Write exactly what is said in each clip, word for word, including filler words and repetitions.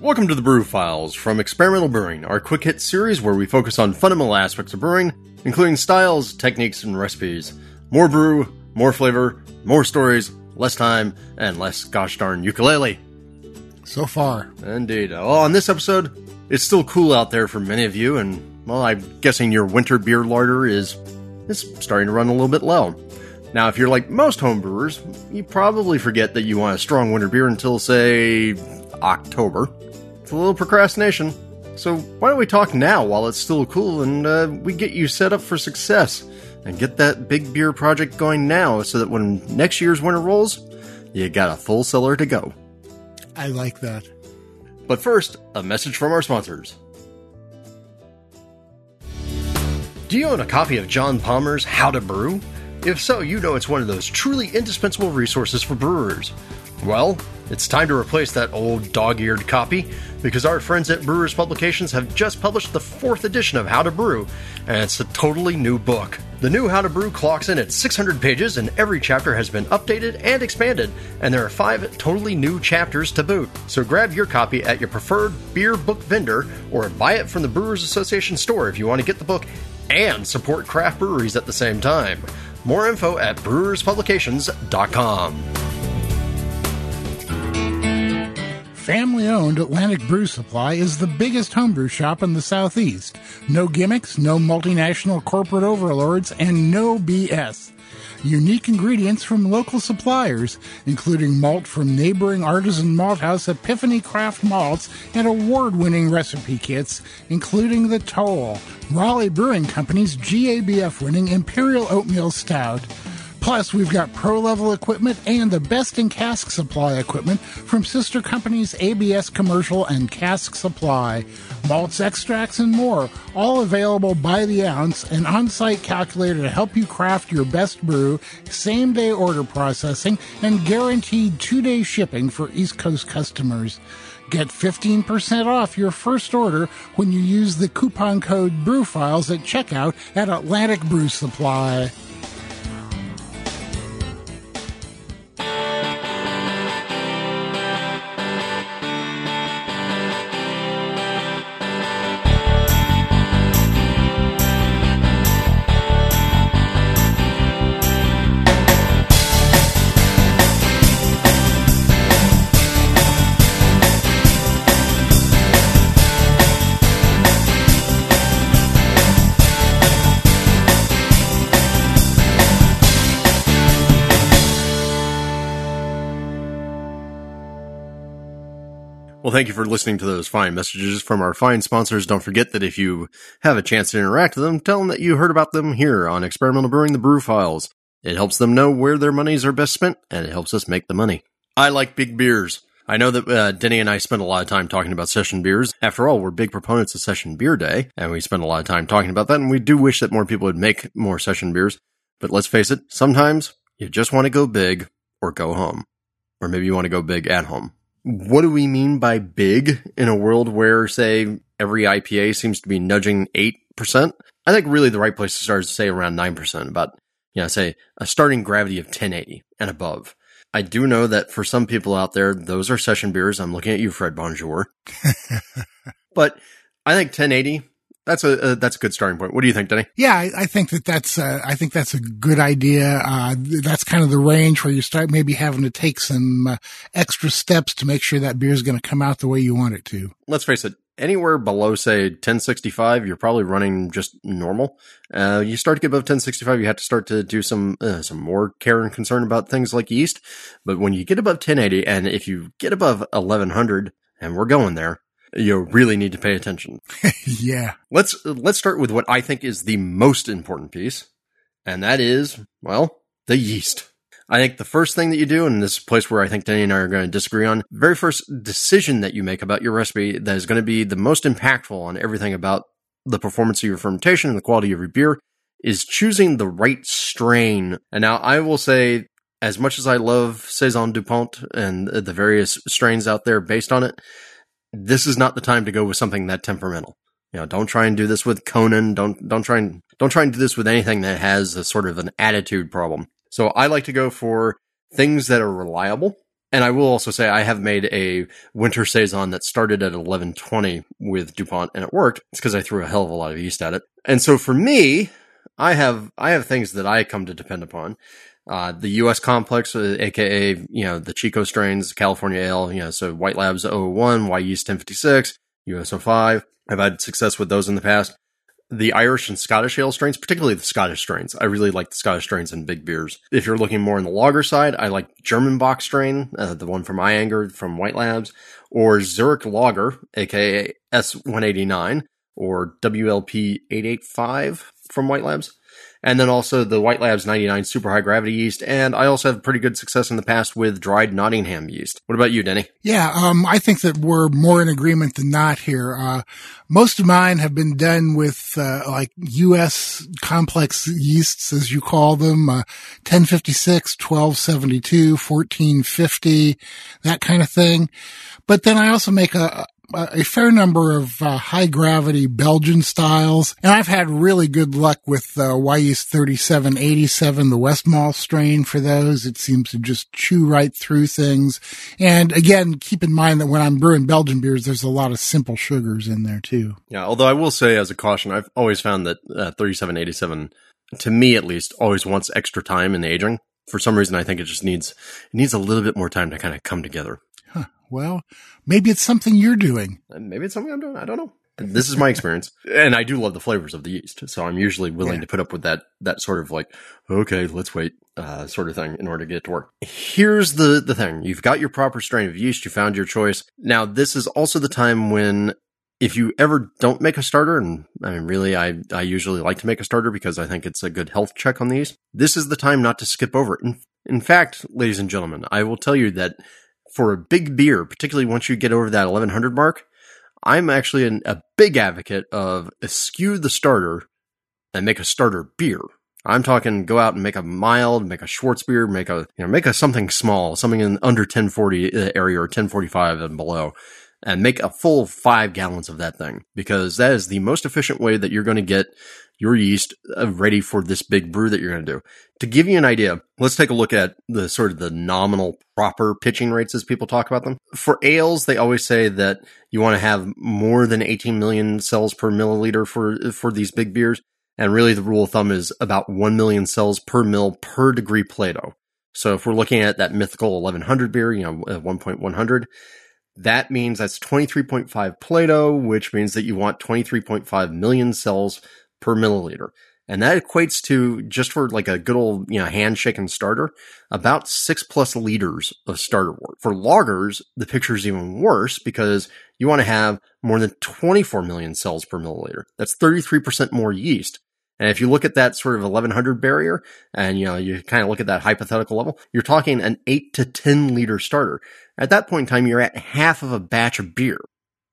Welcome to the Brew Files from Experimental Brewing, our quick hit series where we focus on fundamental aspects of brewing, including styles, techniques, and recipes. More brew, more flavor, more stories, less time, and less gosh darn ukulele. So far. Indeed. Well, on this episode, it's still cool out there for many of you, and, well, I'm guessing your winter beer larder is, is starting to run a little bit low. Now, if you're like most homebrewers, you probably forget that you want a strong winter beer until, say, October. It's a little procrastination. So why don't we talk now while it's still cool and uh, we get you set up for success and get that big beer project going now so that when next year's winter rolls, you got a full cellar to go. I like that. But first, a message from our sponsors. Do you own a copy of John Palmer's How to Brew? If so, you know it's one of those truly indispensable resources for brewers. Well, it's time to replace that old dog-eared copy, because our friends at Brewers Publications have just published the fourth edition of How to Brew, and it's a totally new book. The new How to Brew clocks in at six hundred pages, and every chapter has been updated and expanded, and there are five totally new chapters to boot. So grab your copy at your preferred beer book vendor, or buy it from the Brewers Association store if you want to get the book and support craft breweries at the same time. More info at brewers publications dot com. Family-owned Atlantic Brew Supply is the biggest homebrew shop in the Southeast. No gimmicks, no multinational corporate overlords, and no B S. Unique ingredients from local suppliers, including malt from neighboring artisan malt house Epiphany Craft Malts and award-winning recipe kits, including the Toll, Raleigh Brewing Company's G A B F-winning Imperial Oatmeal Stout. Plus, we've got pro-level equipment and the best in cask supply equipment from sister companies A B S Commercial and Cask Supply. Malts, extracts, and more, all available by the ounce, an on-site calculator to help you craft your best brew, same-day order processing, and guaranteed two-day shipping for East Coast customers. Get fifteen percent off your first order when you use the coupon code BREWFILES at checkout at Atlantic Brew Supply. Well, thank you for listening to those fine messages from our fine sponsors. Don't forget that if you have a chance to interact with them, tell them that you heard about them here on Experimental Brewing the Brew Files. It helps them know where their monies are best spent, and it helps us make the money. I like big beers. I know that uh, Denny and I spend a lot of time talking about session beers. After all, we're big proponents of Session Beer Day, and we spend a lot of time talking about that, and we do wish that more people would make more session beers. But let's face it, sometimes you just want to go big or go home. Or maybe you want to go big at home. What do we mean by big in a world where, say, every I P A seems to be nudging eight percent? I think really the right place to start is to say around nine percent, about, you know, say a starting gravity of ten eighty and above. I do know that for some people out there, those are session beers. I'm looking at you, Fred Bonjour. But I think ten eighty, that's a, a that's a good starting point. What do you think, Denny? Yeah, I, I think that that's a, I think that's a good idea. Uh, that's kind of the range where you start maybe having to take some uh, extra steps to make sure that beer is going to come out the way you want it to. Let's face it, anywhere below, say, ten sixty-five, you're probably running just normal. Uh, you start to get above ten sixty-five, you have to start to do some uh, some more care and concern about things like yeast. But when you get above ten eighty, and if you get above eleven hundred, and we're going there, you really need to pay attention. Yeah. Let's let's start with what I think is the most important piece, and that is, well, the yeast. I think the first thing that you do, and this is a place where I think Danny and I are going to disagree on, the very first decision that you make about your recipe that is going to be the most impactful on everything about the performance of your fermentation and the quality of your beer is choosing the right strain. And now I will say, as much as I love Saison du Pont and the various strains out there based on it, this is not the time to go with something that temperamental. You know, don't try and do this with Conan. Don't, don't try and, don't try and do this with anything that has a sort of an attitude problem. So I like to go for things that are reliable, And I will also say I have made a winter Saison that started at eleven twenty with DuPont, and it worked. It's because I threw a hell of a lot of yeast at it. And so for me, I have I have things that I come to depend upon. Uh, the U S complex, uh, aka, you know, the Chico strains, California ale, you know, so White Labs oh oh one, Y Yeast ten fifty-six, U S oh five. I've had success with those in the past. The Irish and Scottish ale strains, particularly the Scottish strains. I really like the Scottish strains in big beers. If you're looking more on the lager side, I like German bock strain, uh, the one from Ianger from White Labs, or Zurich Lager, aka S one eighty-nine, or W L P eight eighty-five from White Labs. And then also the White Labs ninety-nine super high gravity yeast. And I also have pretty good success in the past with dried Nottingham yeast. What about you, Denny? Yeah, um, I think that we're more in agreement than not here. Uh, most of mine have been done with, uh, like U S complex yeasts, as you call them, uh, ten fifty-six, twelve seventy-two, fourteen fifty, that kind of thing. But then I also make a, a fair number of uh, high-gravity Belgian styles. And I've had really good luck with uh, Y-Yeast thirty-seven eighty-seven, the Westmalle strain for those. It seems to just chew right through things. And, again, keep in mind that when I'm brewing Belgian beers, there's a lot of simple sugars in there, too. Yeah, although I will say, as a caution, I've always found that uh, thirty-seven eighty-seven, to me at least, always wants extra time in the aging. For some reason, I think it just needs it needs a little bit more time to kind of come together. Huh. Well, maybe it's something you're doing. Maybe it's something I'm doing. I don't know. This is my experience. And I do love the flavors of the yeast. So I'm usually willing yeah. to put up with that, that sort of like, okay, let's wait, uh, sort of thing in order to get it to work. Here's the, the thing. You've got your proper strain of yeast. You found your choice. Now, this is also the time when if you ever don't make a starter, and I mean, really, I, I usually like to make a starter because I think it's a good health check on the yeast. This is the time not to skip over it. In, in fact, ladies and gentlemen, I will tell you that for a big beer, particularly once you get over that eleven hundred mark, I'm actually an, a big advocate of eschew the starter and make a starter beer. I'm talking go out and make a mild, make a Schwarzbier, make a you know make a something small, something in under ten forty area or ten forty-five and below, and make a full five gallons of that thing, because that is the most efficient way that you're going to get your yeast ready for this big brew that you're going to do. To give you an idea, let's take a look at the sort of the nominal proper pitching rates as people talk about them. For ales, they always say that you want to have more than eighteen million cells per milliliter for, for these big beers. And really the rule of thumb is about one million cells per mil per degree Plato. So if we're looking at that mythical eleven hundred beer, you know, one point one hundred, that means that's twenty-three point five Plato, which means that you want twenty-three point five million cells per milliliter. And that equates to, just for like a good old, you know, handshaken starter, about six plus liters of starter wort. For lagers, the picture is even worse because you want to have more than twenty-four million cells per milliliter. That's thirty-three percent more yeast. And if you look at that sort of eleven hundred barrier and, you know, you kind of look at that hypothetical level, you're talking an eight to ten liter starter. At that point in time, you're at half of a batch of beer.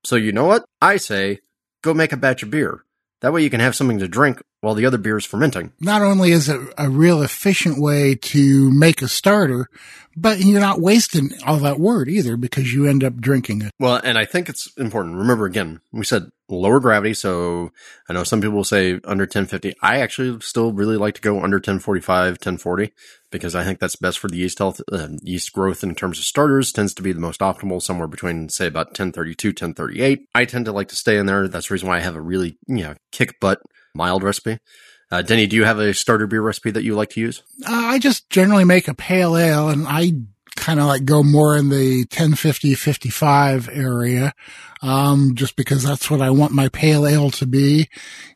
So you know what? I say, go make a batch of beer. That way you can have something to drink while the other beer is fermenting. Not only is it a real efficient way to make a starter, but you're not wasting all that wort either because you end up drinking it. Well, and I think it's important. Remember, again, we said lower gravity. So I know some people will say under ten fifty. I actually still really like to go under ten forty-five, ten forty, because I think that's best for the yeast health. Uh, yeast growth in terms of starters tends to be the most optimal, somewhere between, say, about ten thirty-two, ten thirty-eight. I tend to like to stay in there. That's the reason why I have a really, you know, kick butt mild recipe. Uh, Denny, do you have a starter beer recipe that you like to use? Uh, I just generally make a pale ale, and I kind of like go more in the ten fifty, fifty-five area, um, just because that's what I want my pale ale to be.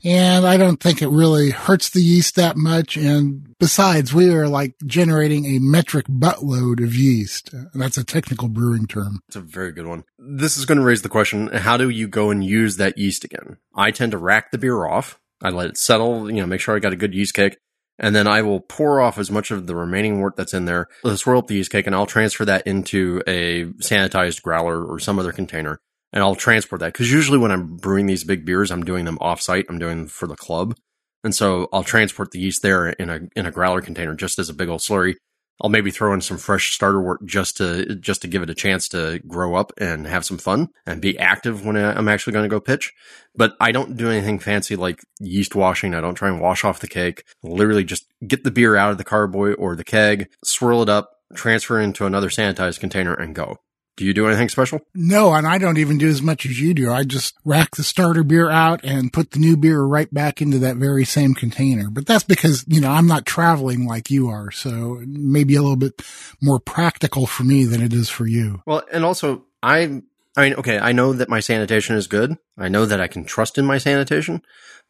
And I don't think it really hurts the yeast that much. And besides, we are like generating a metric buttload of yeast. And that's a technical brewing term. It's a very good one. This is going to raise the question, how do you go and use that yeast again? I tend to rack the beer off. I let it settle, you know, make sure I got a good yeast cake. And then I will pour off as much of the remaining wort that's in there, swirl up the yeast cake, and I'll transfer that into a sanitized growler or some other container. And I'll transport that. Because usually when I'm brewing these big beers, I'm doing them off-site. I'm doing them for the club. And so I'll transport the yeast there in a in a growler container just as a big old slurry. I'll maybe throw in some fresh starter wort just to just to give it a chance to grow up and have some fun and be active when I'm actually going to go pitch. But I don't do anything fancy like yeast washing. I don't try and wash off the cake. Literally just get the beer out of the carboy or the keg, swirl it up, transfer into another sanitized container, and go. Do you do anything special? No, and I don't even do as much as you do. I just rack the starter beer out and put the new beer right back into that very same container. But that's because, you know, I'm not traveling like you are, so maybe a little bit more practical for me than it is for you. Well, and also, I, I mean, okay, I know that my sanitation is good. I know that I can trust in my sanitation,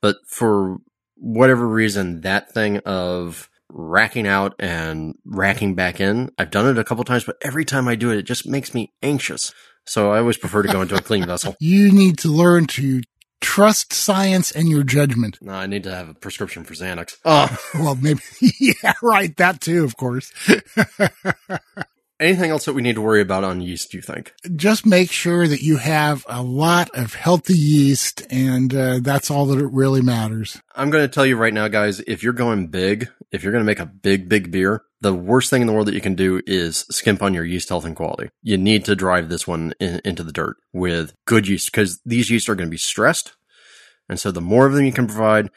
but for whatever reason, that thing of racking out and racking back in. I've done it a couple times, but every time I do it, it just makes me anxious. So I always prefer to go into a clean vessel. You need to learn to trust science and your judgment. No, I need to have a prescription for Xanax. Oh, well, maybe. Yeah, right. That too, of course. Anything else that we need to worry about on yeast, do you think? Just make sure that you have a lot of healthy yeast, and uh, that's all that it really matters. I'm going to tell you right now, guys, if you're going big, if you're going to make a big, big beer, the worst thing in the world that you can do is skimp on your yeast health and quality. You need to drive this one in, into the dirt with good yeast, because these yeast are going to be stressed, and so the more of them you can provide,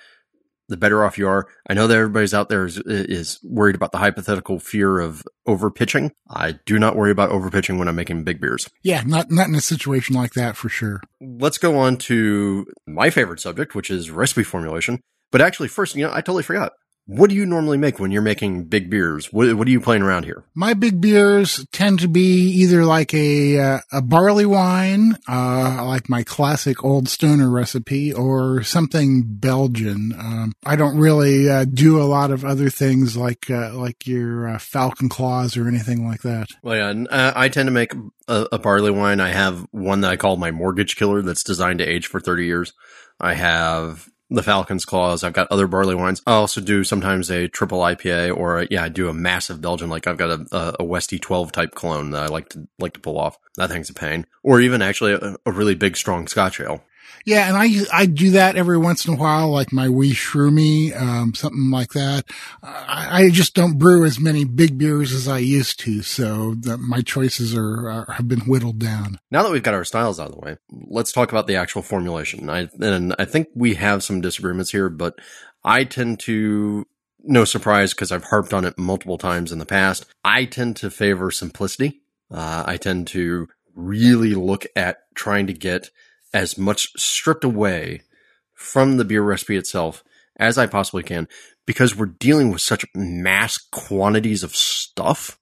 the better off you are. I know that everybody's out there is, is worried about the hypothetical fear of overpitching. I do not worry about overpitching when I'm making big beers. Yeah, not not in a situation like that for sure. Let's go on to my favorite subject, which is recipe formulation. But actually, first, you know, I totally forgot. What do you normally make when you're making big beers? What, what are you playing around here? My big beers tend to be either like a uh, a barley wine, uh, like my classic Old Stoner recipe, or something Belgian. Um, I don't really uh, do a lot of other things like uh, like your uh, Falcon's Claws or anything like that. Well, yeah, I, I tend to make a, a barley wine. I have one that I call my mortgage killer that's designed to age for thirty years. I have the Falcon's Claws. I've got other barley wines. I also do sometimes a triple I P A, or a, yeah, I do a massive Belgian. Like I've got a, a Westy twelve type clone that I like to like to pull off. That thing's a pain. Or even actually a, a really big, strong Scotch ale. Yeah, and I I do that every once in a while, like my wee shroomy, um, something like that. I, I just don't brew as many big beers as I used to, so the, my choices are, are have been whittled down. Now that we've got our styles out of the way, let's talk about the actual formulation. I, and I think we have some disagreements here, but I tend to, no surprise because I've harped on it multiple times in the past, I tend to favor simplicity. Uh, I tend to really look at trying to get as much stripped away from the beer recipe itself as I possibly can, because we're dealing with such mass quantities of stuff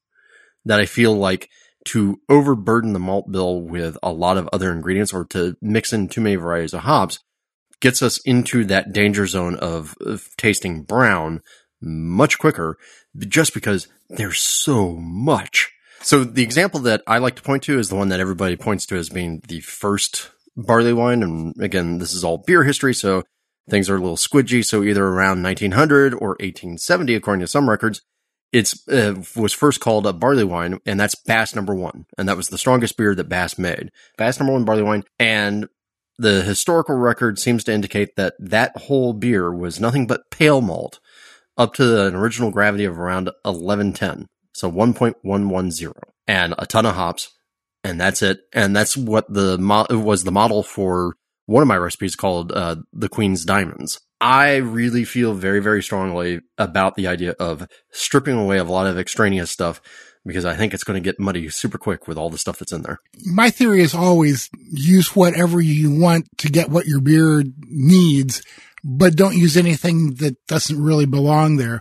that I feel like to overburden the malt bill with a lot of other ingredients or to mix in too many varieties of hops gets us into that danger zone of, of tasting brown much quicker just because there's so much. So the example that I like to point to is the one that everybody points to as being the first barley wine, and again, this is all beer history, so things are a little squidgy. So either around nineteen hundred or eighteen seventy, according to some records, it's uh, was first called a barley wine, and that's Bass Number One, and that was the strongest beer that Bass made. Bass Number One barley wine, and the historical record seems to indicate that that whole beer was nothing but pale malt, up to an original gravity of around eleven ten, so one point one one zero, and a ton of hops. And that's it. And that's what the mo- was the model for one of my recipes called uh, the Queen's Diamonds. I really feel very, very strongly about the idea of stripping away of a lot of extraneous stuff, because I think it's going to get muddy super quick with all the stuff that's in there. My theory is always use whatever you want to get what your beer needs, but don't use anything that doesn't really belong there.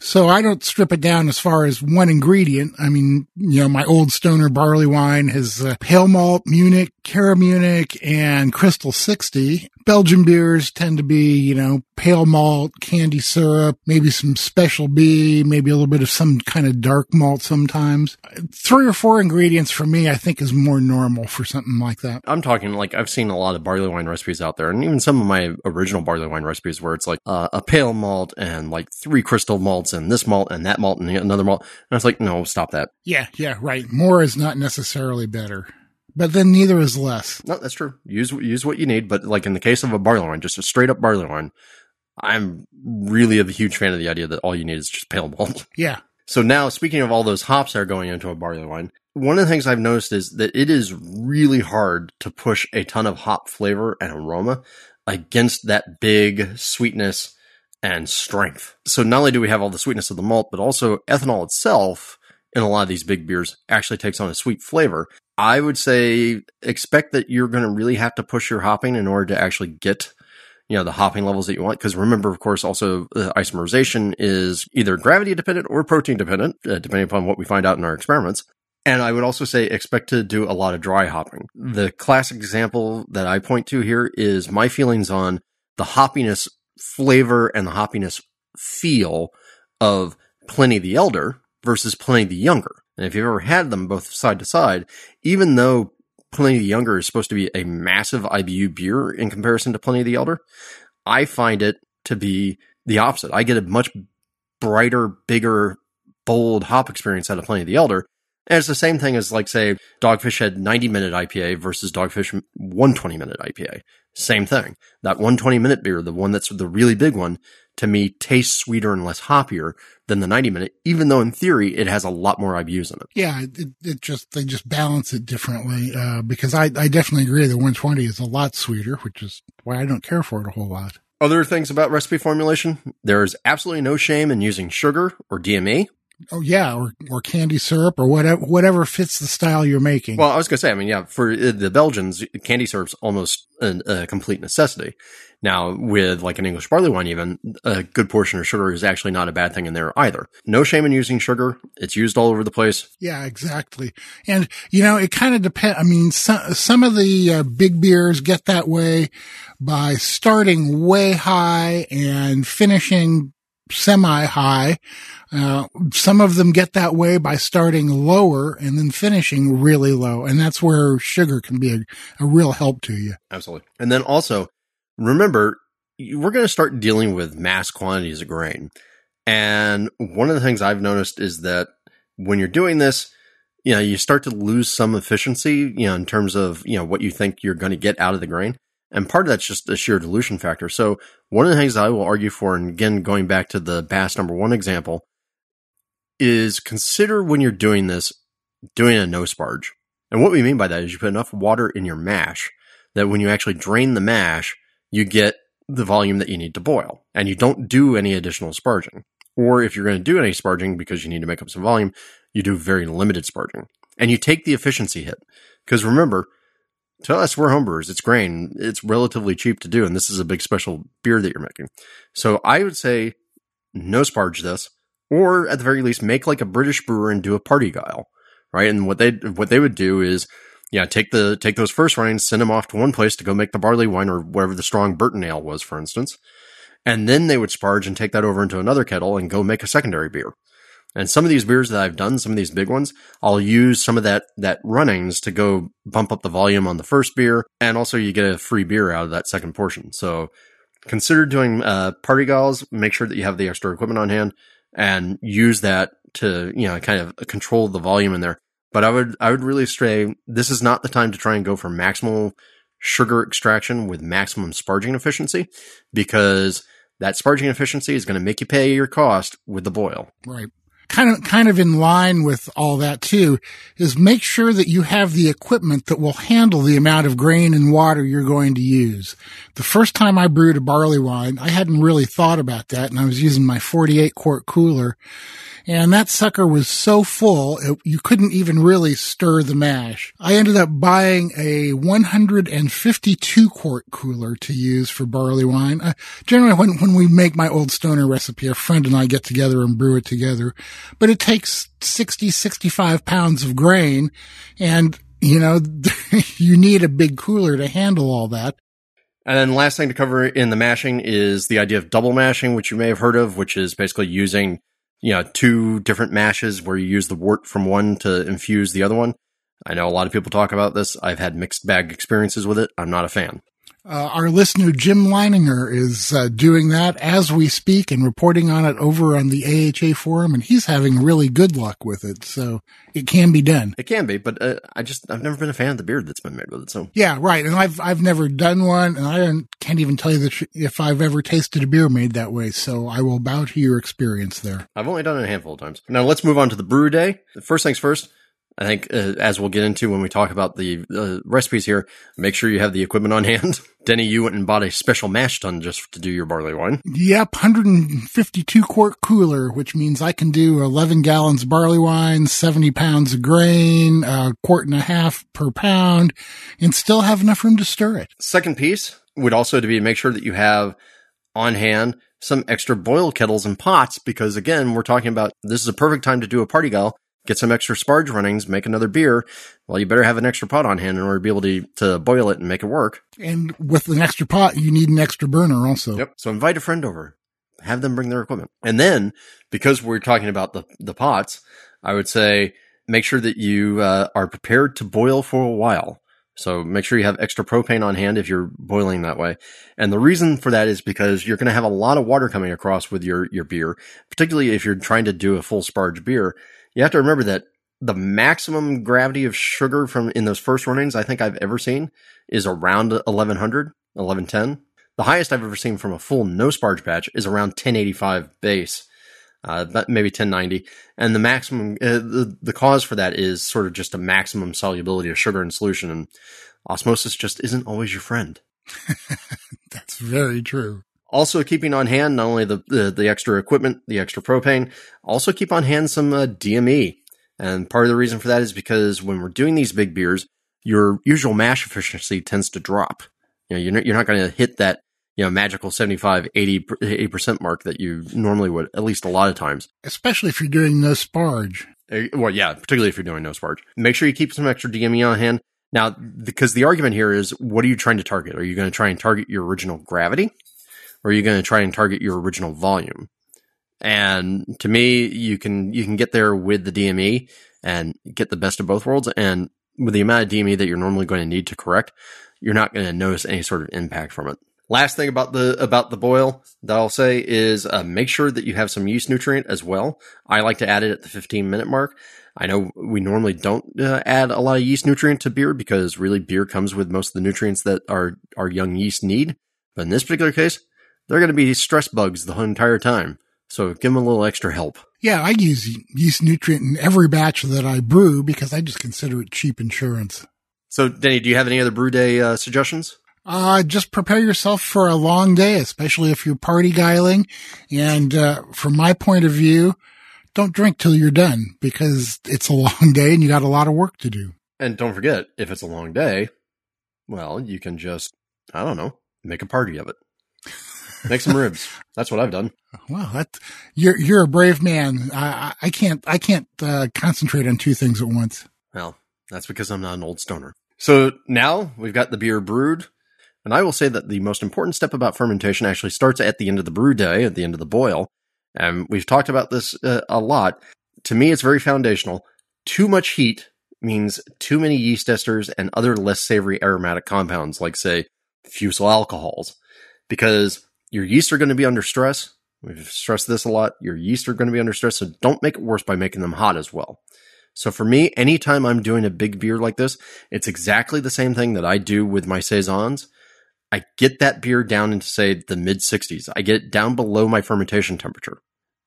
So I don't strip it down as far as one ingredient. I mean, you know, my Old Stoner barley wine has uh, pale malt, Munich, Cara Munich, and Crystal sixty. Belgian beers tend to be, you know, pale malt, candy syrup, maybe some special B, maybe a little bit of some kind of dark malt sometimes. Three or four ingredients for me, I think, is more normal for something like that. I'm talking like I've seen a lot of barley wine recipes out there, and even some of my original barley wine recipes where it's like uh, a pale malt and like three crystal malts, and this malt and that malt and another malt. And I was like, no, stop that. Yeah, yeah, right. More is not necessarily better, but then neither is less. No, that's true. Use use what you need, but like in the case of a barley wine, just a straight up barley wine, I'm really a huge fan of the idea that all you need is just pale malt. Yeah. So now, speaking of all those hops that are going into a barley wine, one of the things I've noticed is that it is really hard to push a ton of hop flavor and aroma against that big sweetness and strength. So not only do we have all the sweetness of the malt, but also ethanol itself in a lot of these big beers actually takes on a sweet flavor. I would say expect that you're going to really have to push your hopping in order to actually get, you know, the hopping levels that you want. Because remember, of course, also uh, isomerization is either gravity dependent or protein dependent, uh, depending upon what we find out in our experiments. And I would also say expect to do a lot of dry hopping. The classic example that I point to here is my feelings on the hoppiness flavor and the hoppiness feel of Pliny the Elder versus Pliny the Younger. And if you've ever had them both side to side, even though Pliny the Younger is supposed to be a massive I B U beer in comparison to Pliny the Elder, I find it to be the opposite. I get a much brighter, bigger, bold hop experience out of Pliny the Elder. And it's the same thing as, like, say, Dogfish had ninety minute I P A versus Dogfish one hundred twenty minute I P A. Same thing. That one hundred twenty minute beer, the one that's the really big one, to me, tastes sweeter and less hoppier than the ninety minute, even though in theory it has a lot more I B Us in it. Yeah, it, it just they just balance it differently uh, because I, I definitely agree the one hundred twenty is a lot sweeter, which is why I don't care for it a whole lot. Other things about recipe formulation, there is absolutely no shame in using sugar or D M E. Oh, yeah, or, or candy syrup or whatever whatever fits the style you're making. Well, I was going to say, I mean, yeah, for the Belgians, candy syrup's almost a, a complete necessity. Now, with like an English barley wine even, a good portion of sugar is actually not a bad thing in there either. No shame in using sugar. It's used all over the place. Yeah, exactly. And, you know, it kind of depends. I mean, some, some of the uh, big beers get that way by starting way high and finishing semi-high. Uh, some of them get that way by starting lower and then finishing really low. And that's where sugar can be a, a real help to you. Absolutely. And then also, remember, we're going to start dealing with mass quantities of grain. And one of the things I've noticed is that when you're doing this, you know, you start to lose some efficiency, you know, in terms of, you know, what you think you're going to get out of the grain. And part of that's just the sheer dilution factor. So one of the things I will argue for, and again, going back to the Bass number one example, is consider when you're doing this, doing a no sparge. And what we mean by that is you put enough water in your mash that when you actually drain the mash, you get the volume that you need to boil. And you don't do any additional sparging. Or if you're going to do any sparging because you need to make up some volume, you do very limited sparging. And you take the efficiency hit. Because remember, to us, we're homebrewers. It's grain. It's relatively cheap to do, and this is a big special beer that you're making. So I would say no sparge this, or at the very least, make like a British brewer and do a party guile, right? And what they what they would do is, yeah, take the take those first runnings, send them off to one place to go make the barley wine or whatever the strong Burton ale was, for instance, and then they would sparge and take that over into another kettle and go make a secondary beer. And some of these beers that I've done, some of these big ones, I'll use some of that that runnings to go bump up the volume on the first beer. And also you get a free beer out of that second portion. So consider doing uh, party guiles. Make sure that you have the extra equipment on hand and use that to, you know, kind of control the volume in there. But I would I would really say this is not the time to try and go for maximal sugar extraction with maximum sparging efficiency, because that sparging efficiency is going to make you pay your cost with the boil. Right. Kind of, kind of in line with all that too, is make sure that you have the equipment that will handle the amount of grain and water you're going to use. The first time I brewed a barley wine, I hadn't really thought about that, and I was using my forty-eight quart cooler, and that sucker was so full, it, you couldn't even really stir the mash. I ended up buying a one hundred fifty-two quart cooler to use for barley wine. Uh, generally, when, when we make my Old Stoner recipe, a friend and I get together and brew it together. But it takes sixty, sixty-five pounds of grain, and, you know, you need a big cooler to handle all that. And then last thing to cover in the mashing is the idea of double mashing, which you may have heard of, which is basically using, you know, two different mashes where you use the wort from one to infuse the other one. I know a lot of people talk about this. I've had mixed bag experiences with it. I'm not a fan. Uh, our listener, Jim Leininger, is uh, doing that as we speak and reporting on it over on the A H A forum, and he's having really good luck with it. So it can be done. It can be, but uh, I just, I've never been a fan of the beer that's been made with it. So yeah, right. And I've, I've never done one, and I don't, can't even tell you the tr- if I've ever tasted a beer made that way. So I will bow to your experience there. I've only done it a handful of times. Now let's move on to the brew day. First things first. I think, uh, as we'll get into when we talk about the uh, recipes here, make sure you have the equipment on hand. Denny, you went and bought a special mash tun just to do your barley wine. Yep, one hundred fifty-two quart cooler, which means I can do eleven gallons of barley wine, seventy pounds of grain, a quart and a half per pound, and still have enough room to stir it. Second piece would also be to make sure that you have on hand some extra boil kettles and pots, because again, we're talking about this is a perfect time to do a party gal. Get some extra sparge runnings, make another beer. Well, you better have an extra pot on hand in order to be able to, to boil it and make it work. And with an extra pot, you need an extra burner also. Yep. So invite a friend over. Have them bring their equipment. And then, because we're talking about the, the pots, I would say make sure that you uh, are prepared to boil for a while. So make sure you have extra propane on hand if you're boiling that way. And the reason for that is because you're going to have a lot of water coming across with your, your beer, particularly if you're trying to do a full sparge beer. You have to remember that the maximum gravity of sugar from in those first runnings I think I've ever seen is around eleven hundred, eleven ten. The highest I've ever seen from a full no sparge batch is around ten eighty-five base, uh, but maybe ten ninety. And the maximum, uh, the, the cause for that is sort of just a maximum solubility of sugar in solution. And osmosis just isn't always your friend. That's very true. Also keeping on hand, not only the, the, the extra equipment, the extra propane, also keep on hand some uh, D M E. And part of the reason for that is because when we're doing these big beers, your usual mash efficiency tends to drop. You know, you're not, you're not going to hit that, you know, magical seventy-five, eighty, eighty percent mark that you normally would, at least a lot of times. Especially if you're doing no sparge. Well, yeah, particularly if you're doing no sparge. Make sure you keep some extra D M E on hand. Now, because the argument here is, what are you trying to target? Are you going to try and target your original gravity? Or are you going to try and target your original volume? And to me, you can you can get there with the D M E and get the best of both worlds. And with the amount of D M E that you're normally going to need to correct, you're not going to notice any sort of impact from it. Last thing about the about the boil that I'll say is uh, make sure that you have some yeast nutrient as well. I like to add it at the fifteen minute mark. I know we normally don't uh, add a lot of yeast nutrient to beer because really beer comes with most of the nutrients that our, our young yeast need. But in this particular case, they're going to be stress bugs the whole entire time. So give them a little extra help. Yeah, I use yeast nutrient in every batch that I brew because I just consider it cheap insurance. So, Denny, do you have any other brew day uh, suggestions? Uh, just prepare yourself for a long day, especially if you're party guiling. And uh, from my point of view, don't drink till you're done because it's a long day and you got a lot of work to do. And don't forget, if it's a long day, well, you can just, I don't know, make a party of it. Make some ribs. That's what I've done. Well, that you're you're a brave man. I I can't I can't uh, concentrate on two things at once. Well, that's because I'm not an old stoner. So now we've got the beer brewed, and I will say that the most important step about fermentation actually starts at the end of the brew day, at the end of the boil. And we've talked about this uh, a lot. To me, it's very foundational. Too much heat means too many yeast esters and other less savory aromatic compounds, like say fusel alcohols, because your yeast are going to be under stress. We've stressed this a lot. Your yeast are going to be under stress, so don't make it worse by making them hot as well. So for me, anytime I'm doing a big beer like this, it's exactly the same thing that I do with my Saisons. I get that beer down into, say, the mid sixties. I get it down below my fermentation temperature.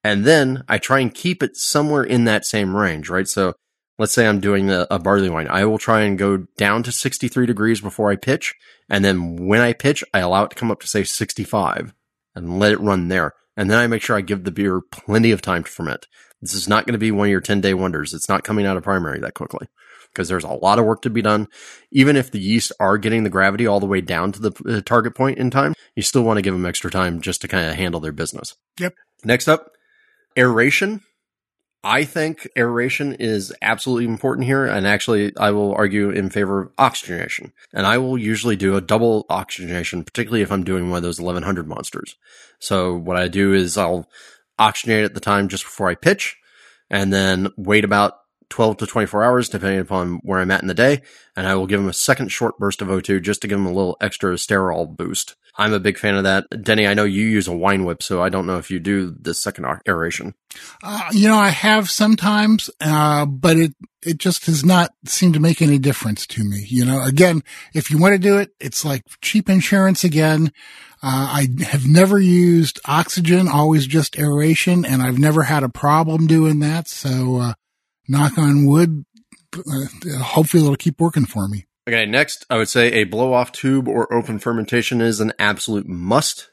And then I try and keep it somewhere in that same range, right? So let's say I'm doing a, a barley wine. I will try and go down to sixty-three degrees before I pitch. And then when I pitch, I allow it to come up to, say, sixty-five and let it run there. And then I make sure I give the beer plenty of time to ferment. This is not going to be one of your ten-day wonders. It's not coming out of primary that quickly because there's a lot of work to be done. Even if the yeast are getting the gravity all the way down to the uh, target point in time, you still want to give them extra time just to kind of handle their business. Yep. Next up, aeration. I think aeration is absolutely important here, and actually I will argue in favor of oxygenation. And I will usually do a double oxygenation, particularly if I'm doing one of those eleven hundred monsters. So what I do is I'll oxygenate at the time just before I pitch, and then wait about twelve to twenty-four hours, depending upon where I'm at in the day, and I will give them a second short burst of O two just to give them a little extra sterol boost. I'm a big fan of that. Denny, I know you use a wine whip, so I don't know if you do the second aeration. Uh, you know, I have sometimes, uh, but it, it just does not seem to make any difference to me. You know, again, if you want to do it, it's like cheap insurance again. Uh, I have never used oxygen, always just aeration, and I've never had a problem doing that, so, uh, knock on wood, uh, hopefully it'll keep working for me. Okay, next, I would say a blow-off tube or open fermentation is an absolute must.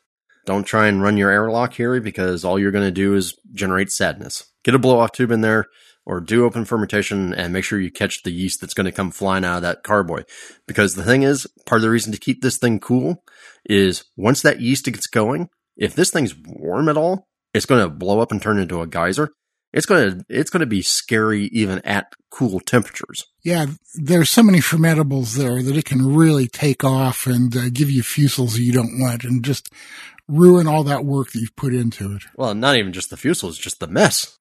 Don't try and run your airlock here because all you're going to do is generate sadness. Get a blow-off tube in there or do open fermentation and make sure you catch the yeast that's going to come flying out of that carboy. Because the thing is, part of the reason to keep this thing cool is once that yeast gets going, if this thing's warm at all, it's going to blow up and turn into a geyser. It's going to it's going to be scary even at cool temperatures. Yeah, there's so many fermentables there that it can really take off and uh, give you fusels you don't want and just ruin all that work that you've put into it. Well, not even just the fusels, just the mess.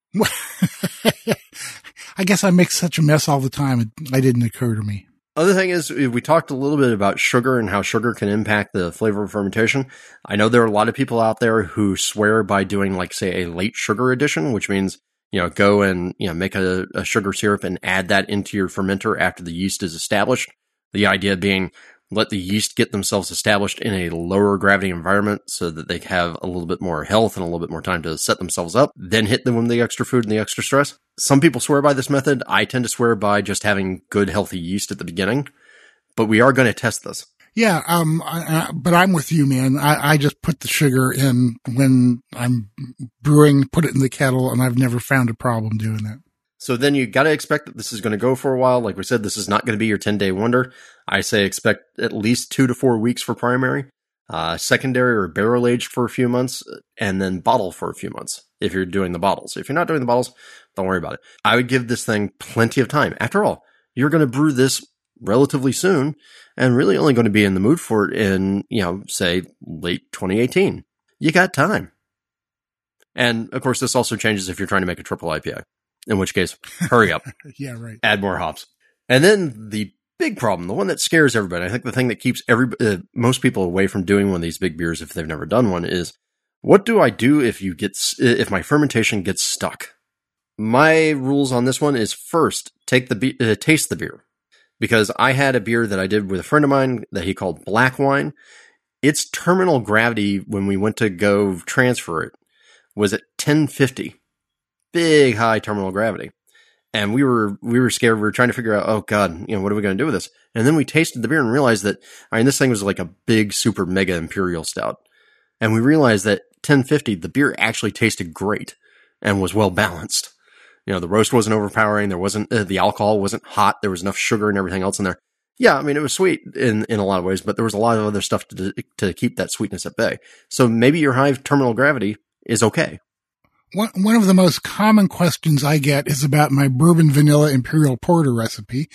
I guess I make such a mess all the time. It didn't occur to me. Other thing is, we talked a little bit about sugar and how sugar can impact the flavor of fermentation. I know there are a lot of people out there who swear by doing, like, say, a late sugar addition, which means, you know, go and, you know, make a, a sugar syrup and add that into your fermenter after the yeast is established. The idea being let the yeast get themselves established in a lower gravity environment so that they have a little bit more health and a little bit more time to set themselves up, then hit them with the extra food and the extra stress. Some people swear by this method. I tend to swear by just having good, healthy yeast at the beginning, but we are going to test this. Yeah, um, I, I, but I'm with you, man. I, I just put the sugar in when I'm brewing, put it in the kettle, and I've never found a problem doing that. So then you got to expect that this is going to go for a while. Like we said, this is not going to be your ten-day wonder. I say expect at least two to four weeks for primary, uh, secondary or barrel-aged for a few months, and then bottle for a few months if you're doing the bottles. If you're not doing the bottles, don't worry about it. I would give this thing plenty of time. After all, you're going to brew this relatively soon and really only going to be in the mood for it in, you know, say late twenty eighteen. You got time. And, of course, this also changes if you're trying to make a triple I P A, in which case, hurry up. Yeah, right. Add more hops. And then the big problem, the one that scares everybody, I think the thing that keeps every uh, most people away from doing one of these big beers if they've never done one is, what do I do if you get if my fermentation gets stuck? My rules on this one is first, take the be- uh, taste the beer. Because I had a beer that I did with a friend of mine that he called black wine. Its terminal gravity when we went to go transfer it was at ten fifty. Big high terminal gravity. And we were we were scared. We were trying to figure out, oh God, you know, what are we going to do with this? And then we tasted the beer and realized that, I mean, this thing was like a big super mega imperial stout. And we realized that ten fifty, the beer actually tasted great and was well balanced. You know, the roast wasn't overpowering. There wasn't, uh, the alcohol wasn't hot. There was enough sugar and everything else in there. Yeah, I mean, it was sweet in, in a lot of ways, but there was a lot of other stuff to to keep that sweetness at bay. So maybe your high terminal gravity is okay. One, one of the most common questions I get is about my bourbon vanilla imperial porter recipe.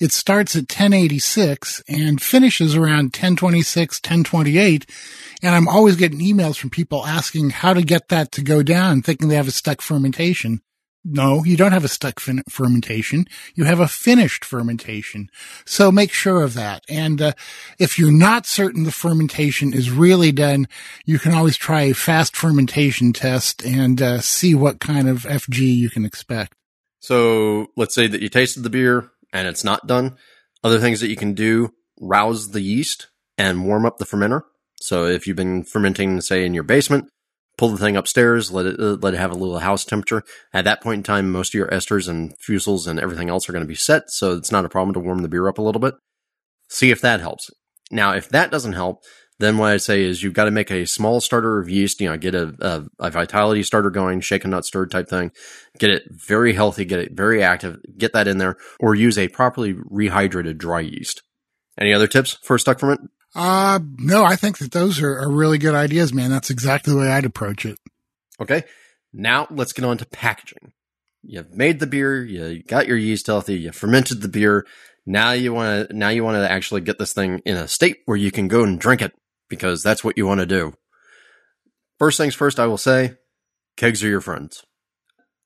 It starts at ten eighty-six and finishes around ten twenty-six, ten twenty-eight. And I'm always getting emails from people asking how to get that to go down, thinking they have a stuck fermentation. No, you don't have a stuck fin- fermentation. You have a finished fermentation. So make sure of that. And uh, if you're not certain the fermentation is really done, you can always try a fast fermentation test and uh, see what kind of F G you can expect. So let's say that you tasted the beer and it's not done. Other things that you can do, rouse the yeast and warm up the fermenter. So if you've been fermenting, say, in your basement, pull the thing upstairs, let it uh, let it have a little house temperature. At that point in time, most of your esters and fusels and everything else are going to be set, so it's not a problem to warm the beer up a little bit. See if that helps. Now, if that doesn't help, then what I say is you've got to make a small starter of yeast, you know, get a, a, a vitality starter going, shake and not stirred type thing, get it very healthy, get it very active, get that in there, or use a properly rehydrated dry yeast. Any other tips for a stuck ferment? Uh, no, I think that those are, are really good ideas, man. That's exactly the way I'd approach it. Okay. Now let's get on to packaging. You've made the beer. You got your yeast healthy. You fermented the beer. Now you want to, now you want to actually get this thing in a state where you can go and drink it because that's what you want to do. First things first, I will say kegs are your friends.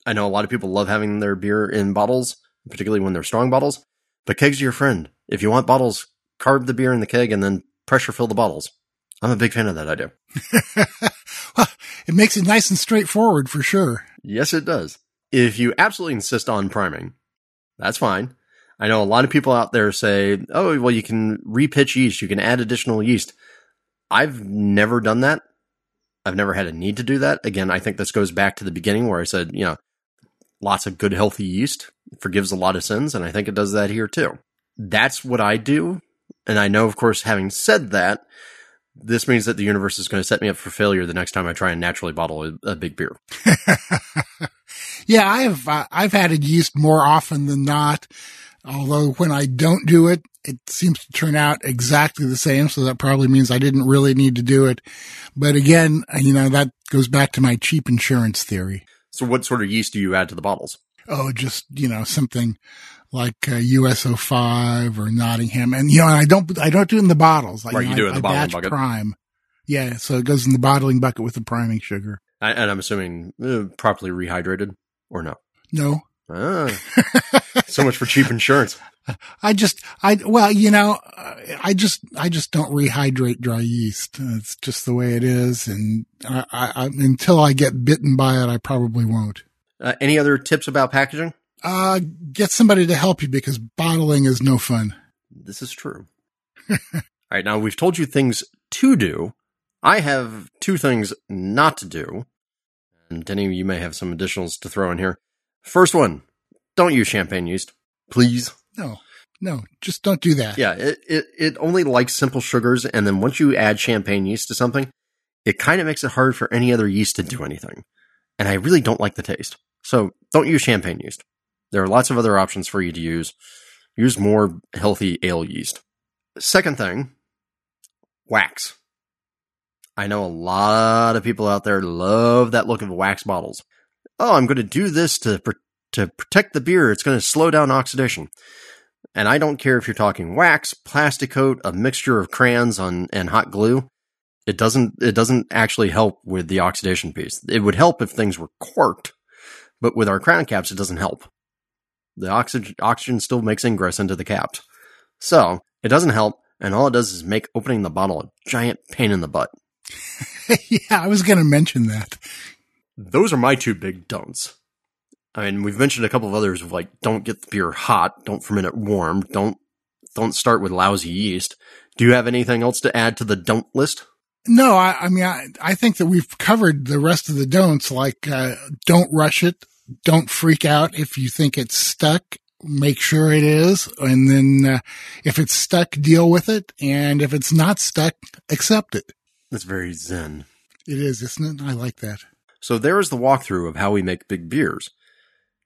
I know a lot of people love having their beer in bottles, particularly when they're strong bottles, but kegs are your friend. If you want bottles, carve the beer in the keg and then pressure fill the bottles. I'm a big fan of that idea. Well, it makes it nice and straightforward for sure. Yes, it does. If you absolutely insist on priming, that's fine. I know a lot of people out there say, oh, well, you can repitch yeast. You can add additional yeast. I've never done that. I've never had a need to do that. Again, I think this goes back to the beginning where I said, you know, lots of good, healthy yeast. It forgives a lot of sins, and I think it does that here too. That's what I do. And I know, of course, having said that, this means that the universe is going to set me up for failure the next time I try and naturally bottle a, a big beer. Yeah, I have, uh, I've added yeast more often than not, although when I don't do it, it seems to turn out exactly the same. So that probably means I didn't really need to do it. But again, you know, that goes back to my cheap insurance theory. So what sort of yeast do you add to the bottles? Oh, just, you know, something like uh, U S oh five or Nottingham. And, you know, I don't, I don't do it in the bottles. Right, you, know, you do I, it in the bottling bucket. Prime. Yeah. So it goes in the bottling bucket with the priming sugar. I, and I'm assuming uh, properly rehydrated or no? No. Ah, so much for cheap insurance. I just, I, well, you know, I just, I just don't rehydrate dry yeast. It's just the way it is. And I, I until I get bitten by it, I probably won't. Uh, any other tips about packaging? Uh, get somebody to help you because bottling is no fun. This is true. All right. Now we've told you things to do. I have two things not to do. And Denny, you may have some additionals to throw in here. First one, don't use champagne yeast, please. No, no, just don't do that. Yeah, it, it, it only likes simple sugars, and then once you add champagne yeast to something, it kind of makes it hard for any other yeast to do anything. And I really don't like the taste. So don't use champagne yeast. There are lots of other options for you to use. Use more healthy ale yeast. Second thing, wax. I know a lot of people out there love that look of wax bottles. Oh, I'm going to do this to protect. To protect the beer, it's going to slow down oxidation. And I don't care if you're talking wax, plastic coat, a mixture of crayons on and hot glue. It doesn't it doesn't actually help with the oxidation piece. It would help if things were corked, but with our crown caps, it doesn't help. The oxygen oxygen still makes ingress into the caps. So it doesn't help, and all it does is make opening the bottle a giant pain in the butt. Yeah, I was going to mention that. Those are my two big don'ts. I mean, we've mentioned a couple of others of like, don't get the beer hot, don't ferment it warm, don't don't start with lousy yeast. Do you have anything else to add to the don't list? No, I, I mean, I, I think that we've covered the rest of the don'ts, like uh, don't rush it, don't freak out if you think it's stuck, make sure it is, and then uh, if it's stuck, deal with it, and if it's not stuck, accept it. That's very zen. It is, isn't it? I like that. So there is the walkthrough of how we make big beers.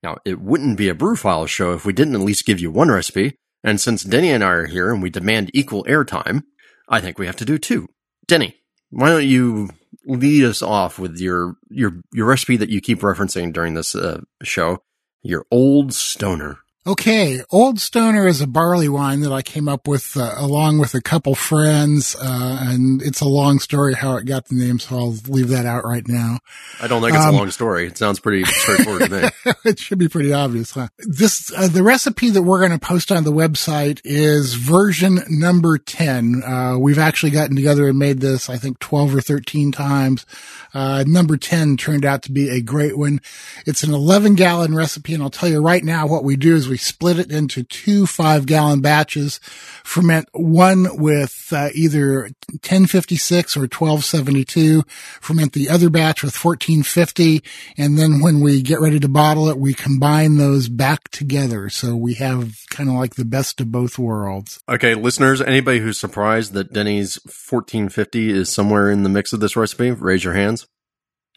Now, it wouldn't be a Brew Files show if we didn't at least give you one recipe, and since Denny and I are here and we demand equal airtime, I think we have to do two. Denny, why don't you lead us off with your your, your recipe that you keep referencing during this uh, show, your Old Stoner. Okay, Old Stoner is a barley wine that I came up with uh, along with a couple friends, uh, and it's a long story how it got the name, so I'll leave that out right now. I don't think it's um, a long story. It sounds pretty straightforward to me. It should be pretty obvious, huh? This, uh, the recipe that we're going to post on the website is version number ten. Uh, we've actually gotten together and made this, I think, twelve or thirteen times. Uh, number ten turned out to be a great one. It's an eleven-gallon recipe, and I'll tell you right now what we do is we split it into two five-gallon batches, ferment one with uh, either ten fifty-six or twelve seventy-two, ferment the other batch with fourteen fifty, and then when we get ready to bottle it, we combine those back together. So we have kind of like the best of both worlds. Okay, listeners, anybody who's surprised that Denny's fourteen fifty is somewhere in the mix of this recipe, raise your hands.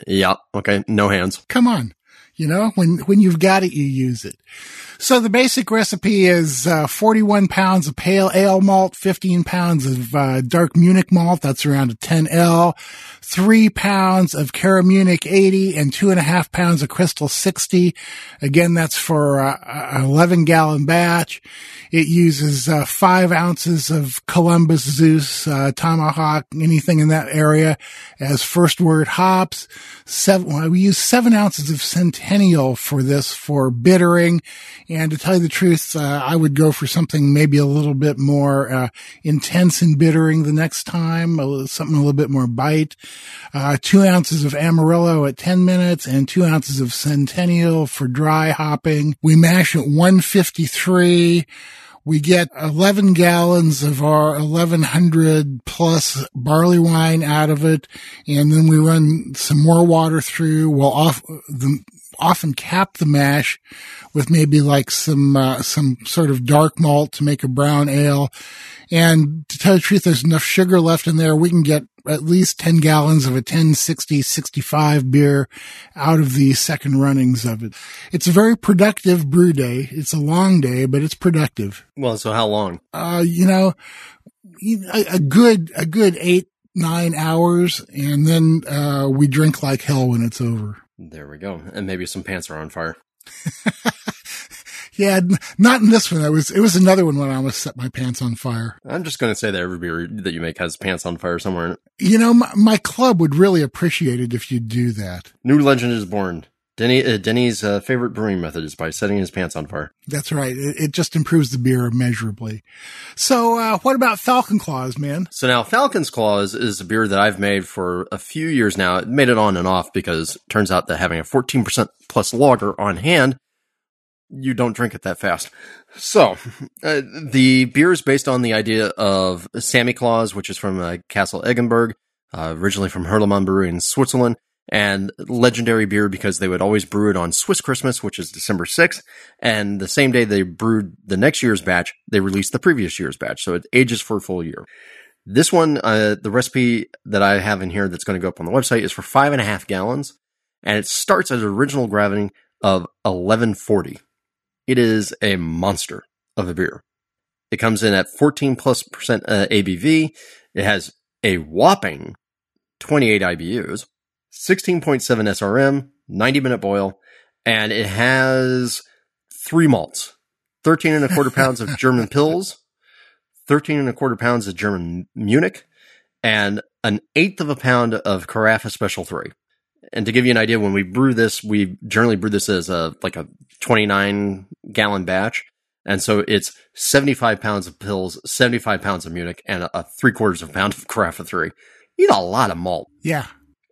Yeah, okay, no hands. Come on. You know, when, when you've got it, you use it. So the basic recipe is, uh, forty-one pounds of pale ale malt, fifteen pounds of, uh, dark Munich malt. That's around a ten L, three pounds of Caramunic eighty and two and a half pounds of Crystal sixty. Again, that's for uh, an eleven gallon batch. It uses, uh, five ounces of Columbus, Zeus, uh, Tomahawk, anything in that area as first word hops. Seven, well, we use seven ounces of Centennial for this for bittering, and to tell you the truth, uh, I would go for something maybe a little bit more uh, intense in bittering the next time, a little, something a little bit more bite. Uh, two ounces of Amarillo at ten minutes and two ounces of Centennial for dry hopping. We mash at one fifty-three. We get eleven gallons of our eleven hundred plus barley wine out of it, and then we run some more water through. We'll off the often cap the mash with maybe like some uh, some sort of dark malt to make a brown ale. And to tell you the truth, there's enough sugar left in there. We can get at least ten gallons of a ten sixty, sixty-five beer out of the second runnings of it. It's a very productive brew day. It's a long day, but it's productive. Well, so how long? Uh, you know, a good, a good eight, nine hours. And then, uh, we drink like hell when it's over. There we go. And maybe some pants are on fire. Yeah, not in this one. It was, it was another one when I almost set my pants on fire. I'm just going to say that every beer that you make has pants on fire somewhere in it. You know, my, my club would really appreciate it if you do that. New legend is born. Denny, uh, Denny's uh, favorite brewing method is by setting his pants on fire. That's right. It, it just improves the beer immeasurably. So uh, what about Falcon's Claws, man? So now Falcon's Claws is a beer that I've made for a few years now. It made it on and off because it turns out that having a fourteen percent plus lager on hand, you don't drink it that fast. So uh, the beer is based on the idea of Samichlaus, which is from uh, Castle Eggenberg, uh, originally from Herlemann Brewery in Switzerland. And legendary beer because they would always brew it on Swiss Christmas, which is December sixth. And the same day they brewed the next year's batch, they released the previous year's batch. So it ages for a full year. This one, uh, the recipe that I have in here that's going to go up on the website is for five and a half gallons. And it starts at an original gravity of eleven forty. It is a monster of a beer. It comes in at fourteen plus percent uh, A B V. It has a whopping twenty-eight I B Us. sixteen point seven S R M, ninety minute boil, and it has three malts, thirteen and a quarter pounds of German Pils, thirteen and a quarter pounds of German Munich, and an eighth of a pound of Carafa Special three. And to give you an idea, when we brew this, we generally brew this as a, like a twenty-nine gallon batch. And so it's seventy-five pounds of Pils, seventy-five pounds of Munich, and a, a three quarters of a pound of Carafa three. You need a lot of malt. Yeah.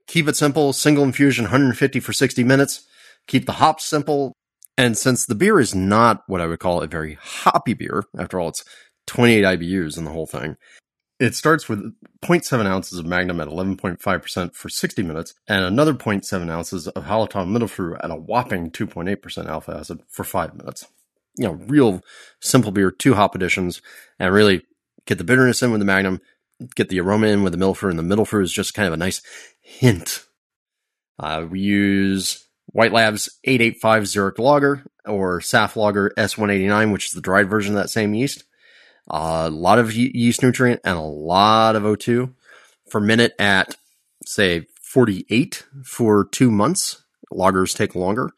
Keep it simple, single infusion, one hundred fifty for sixty minutes. Keep the hops simple. And since the beer is not what I would call a very hoppy beer, after all, it's twenty-eight I B Us in the whole thing. It starts with zero point seven ounces of Magnum at eleven point five percent for sixty minutes, and another zero point seven ounces of Halaton Mittelfru at a whopping two point eight percent alpha acid for five minutes. You know, real simple beer, two hop additions, and really get the bitterness in with the Magnum, get the aroma in with the Mittelfru, and the Mittelfru is just kind of a nice hint. Uh, we use White Labs eight eighty-five Zurich Lager or S A F Lager S one eighty-nine, which is the dried version of that same yeast. Uh, a lot of ye- yeast nutrient and a lot of O two. Ferment it at, say, forty-eight for two months. Lagers take longer.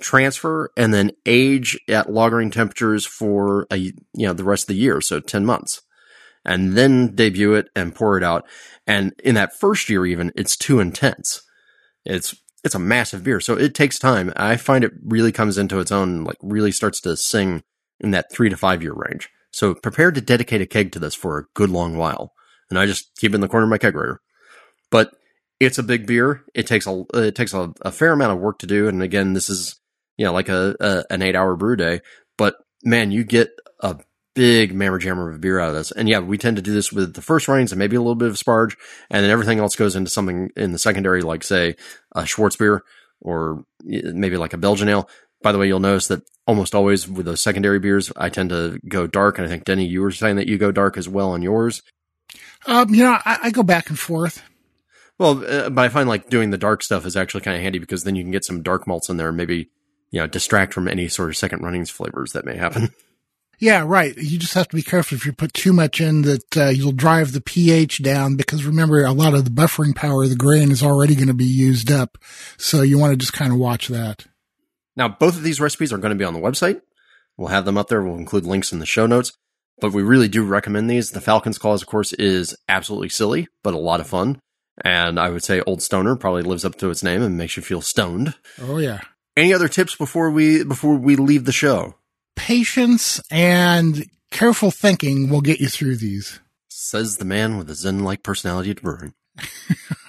Transfer and then age at lagering temperatures for a, you know, the rest of the year, so ten months. And then debut it and pour it out. And in that first year, even, it's too intense. It's it's a massive beer, so it takes time. I find it really comes into its own, like really starts to sing in that three to five year range. So prepare to dedicate a keg to this for a good long while. And I just keep it in the corner of my kegerator. But it's a big beer. It takes a it takes a, a fair amount of work to do. And again, this is, you know, like a, a an eight hour brew day. But man, you get a big mammer jammer of beer out of this. And yeah, we tend to do this with the first runnings and maybe a little bit of sparge, and then everything else goes into something in the secondary, like say a Schwarz beer or maybe like a Belgian ale. By the way, you'll notice that almost always with those secondary beers, I tend to go dark. And I think, Denny, you were saying that you go dark as well on yours. Um, you know, I, I go back and forth. Well, uh, but I find like doing the dark stuff is actually kind of handy because then you can get some dark malts in there and maybe, you know, distract from any sort of second runnings flavors that may happen. Yeah, right. You just have to be careful if you put too much in that uh, you'll drive the pH down because remember, a lot of the buffering power of the grain is already going to be used up. So you want to just kind of watch that. Now, both of these recipes are going to be on the website. We'll have them up there. We'll include links in the show notes, but we really do recommend these. The Falcon's Claws, of course, is absolutely silly, but a lot of fun. And I would say Old Stoner probably lives up to its name and makes you feel stoned. Oh, yeah. Any other tips before we before we leave the show? Patience and careful thinking will get you through these. Says the man with a zen-like personality at brewing.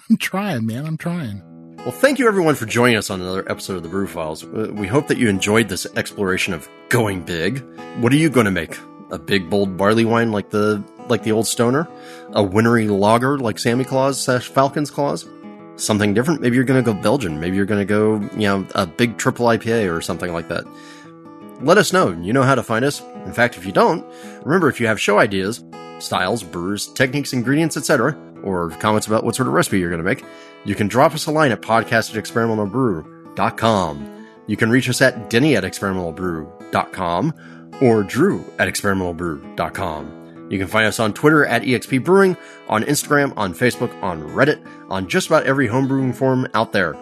I'm trying, man. I'm trying. Well, thank you, everyone, for joining us on another episode of The Brew Files. We hope that you enjoyed this exploration of going big. What are you going to make? A big, bold barley wine like the like the Old Stoner? A wintry lager like Samichlaus slash Falcon's Claws? something different. Maybe you're going to go Belgian. Maybe you're going to go, you know, a big triple I P A or something like that. Let us know. You know how to find us. In fact, if you don't, remember, if you have show ideas, styles, brewers, techniques, ingredients, et cetera, or comments about what sort of recipe you're going to make, you can drop us a line at podcast at experimental brew dot com. You can reach us at denny at experimental brew dot com or drew at experimental brew dot com. You can find us on Twitter at E X P Brewing, on Instagram, on Facebook, on Reddit, on just about every homebrewing forum out there.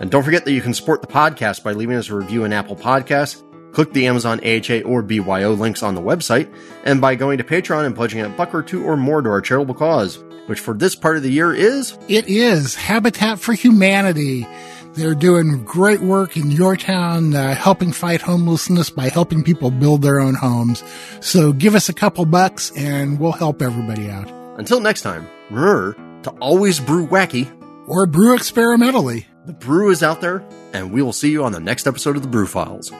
And don't forget that you can support the podcast by leaving us a review in Apple Podcasts, click the Amazon, A H A, or B Y O links on the website, and by going to Patreon and pledging a buck or two or more to our charitable cause, which for this part of the year is... It is Habitat for Humanity. They're doing great work in your town, uh, helping fight homelessness by helping people build their own homes. So give us a couple bucks and we'll help everybody out. Until next time, remember to always brew wacky or brew experimentally. The brew is out there, and we will see you on the next episode of the Brew Files.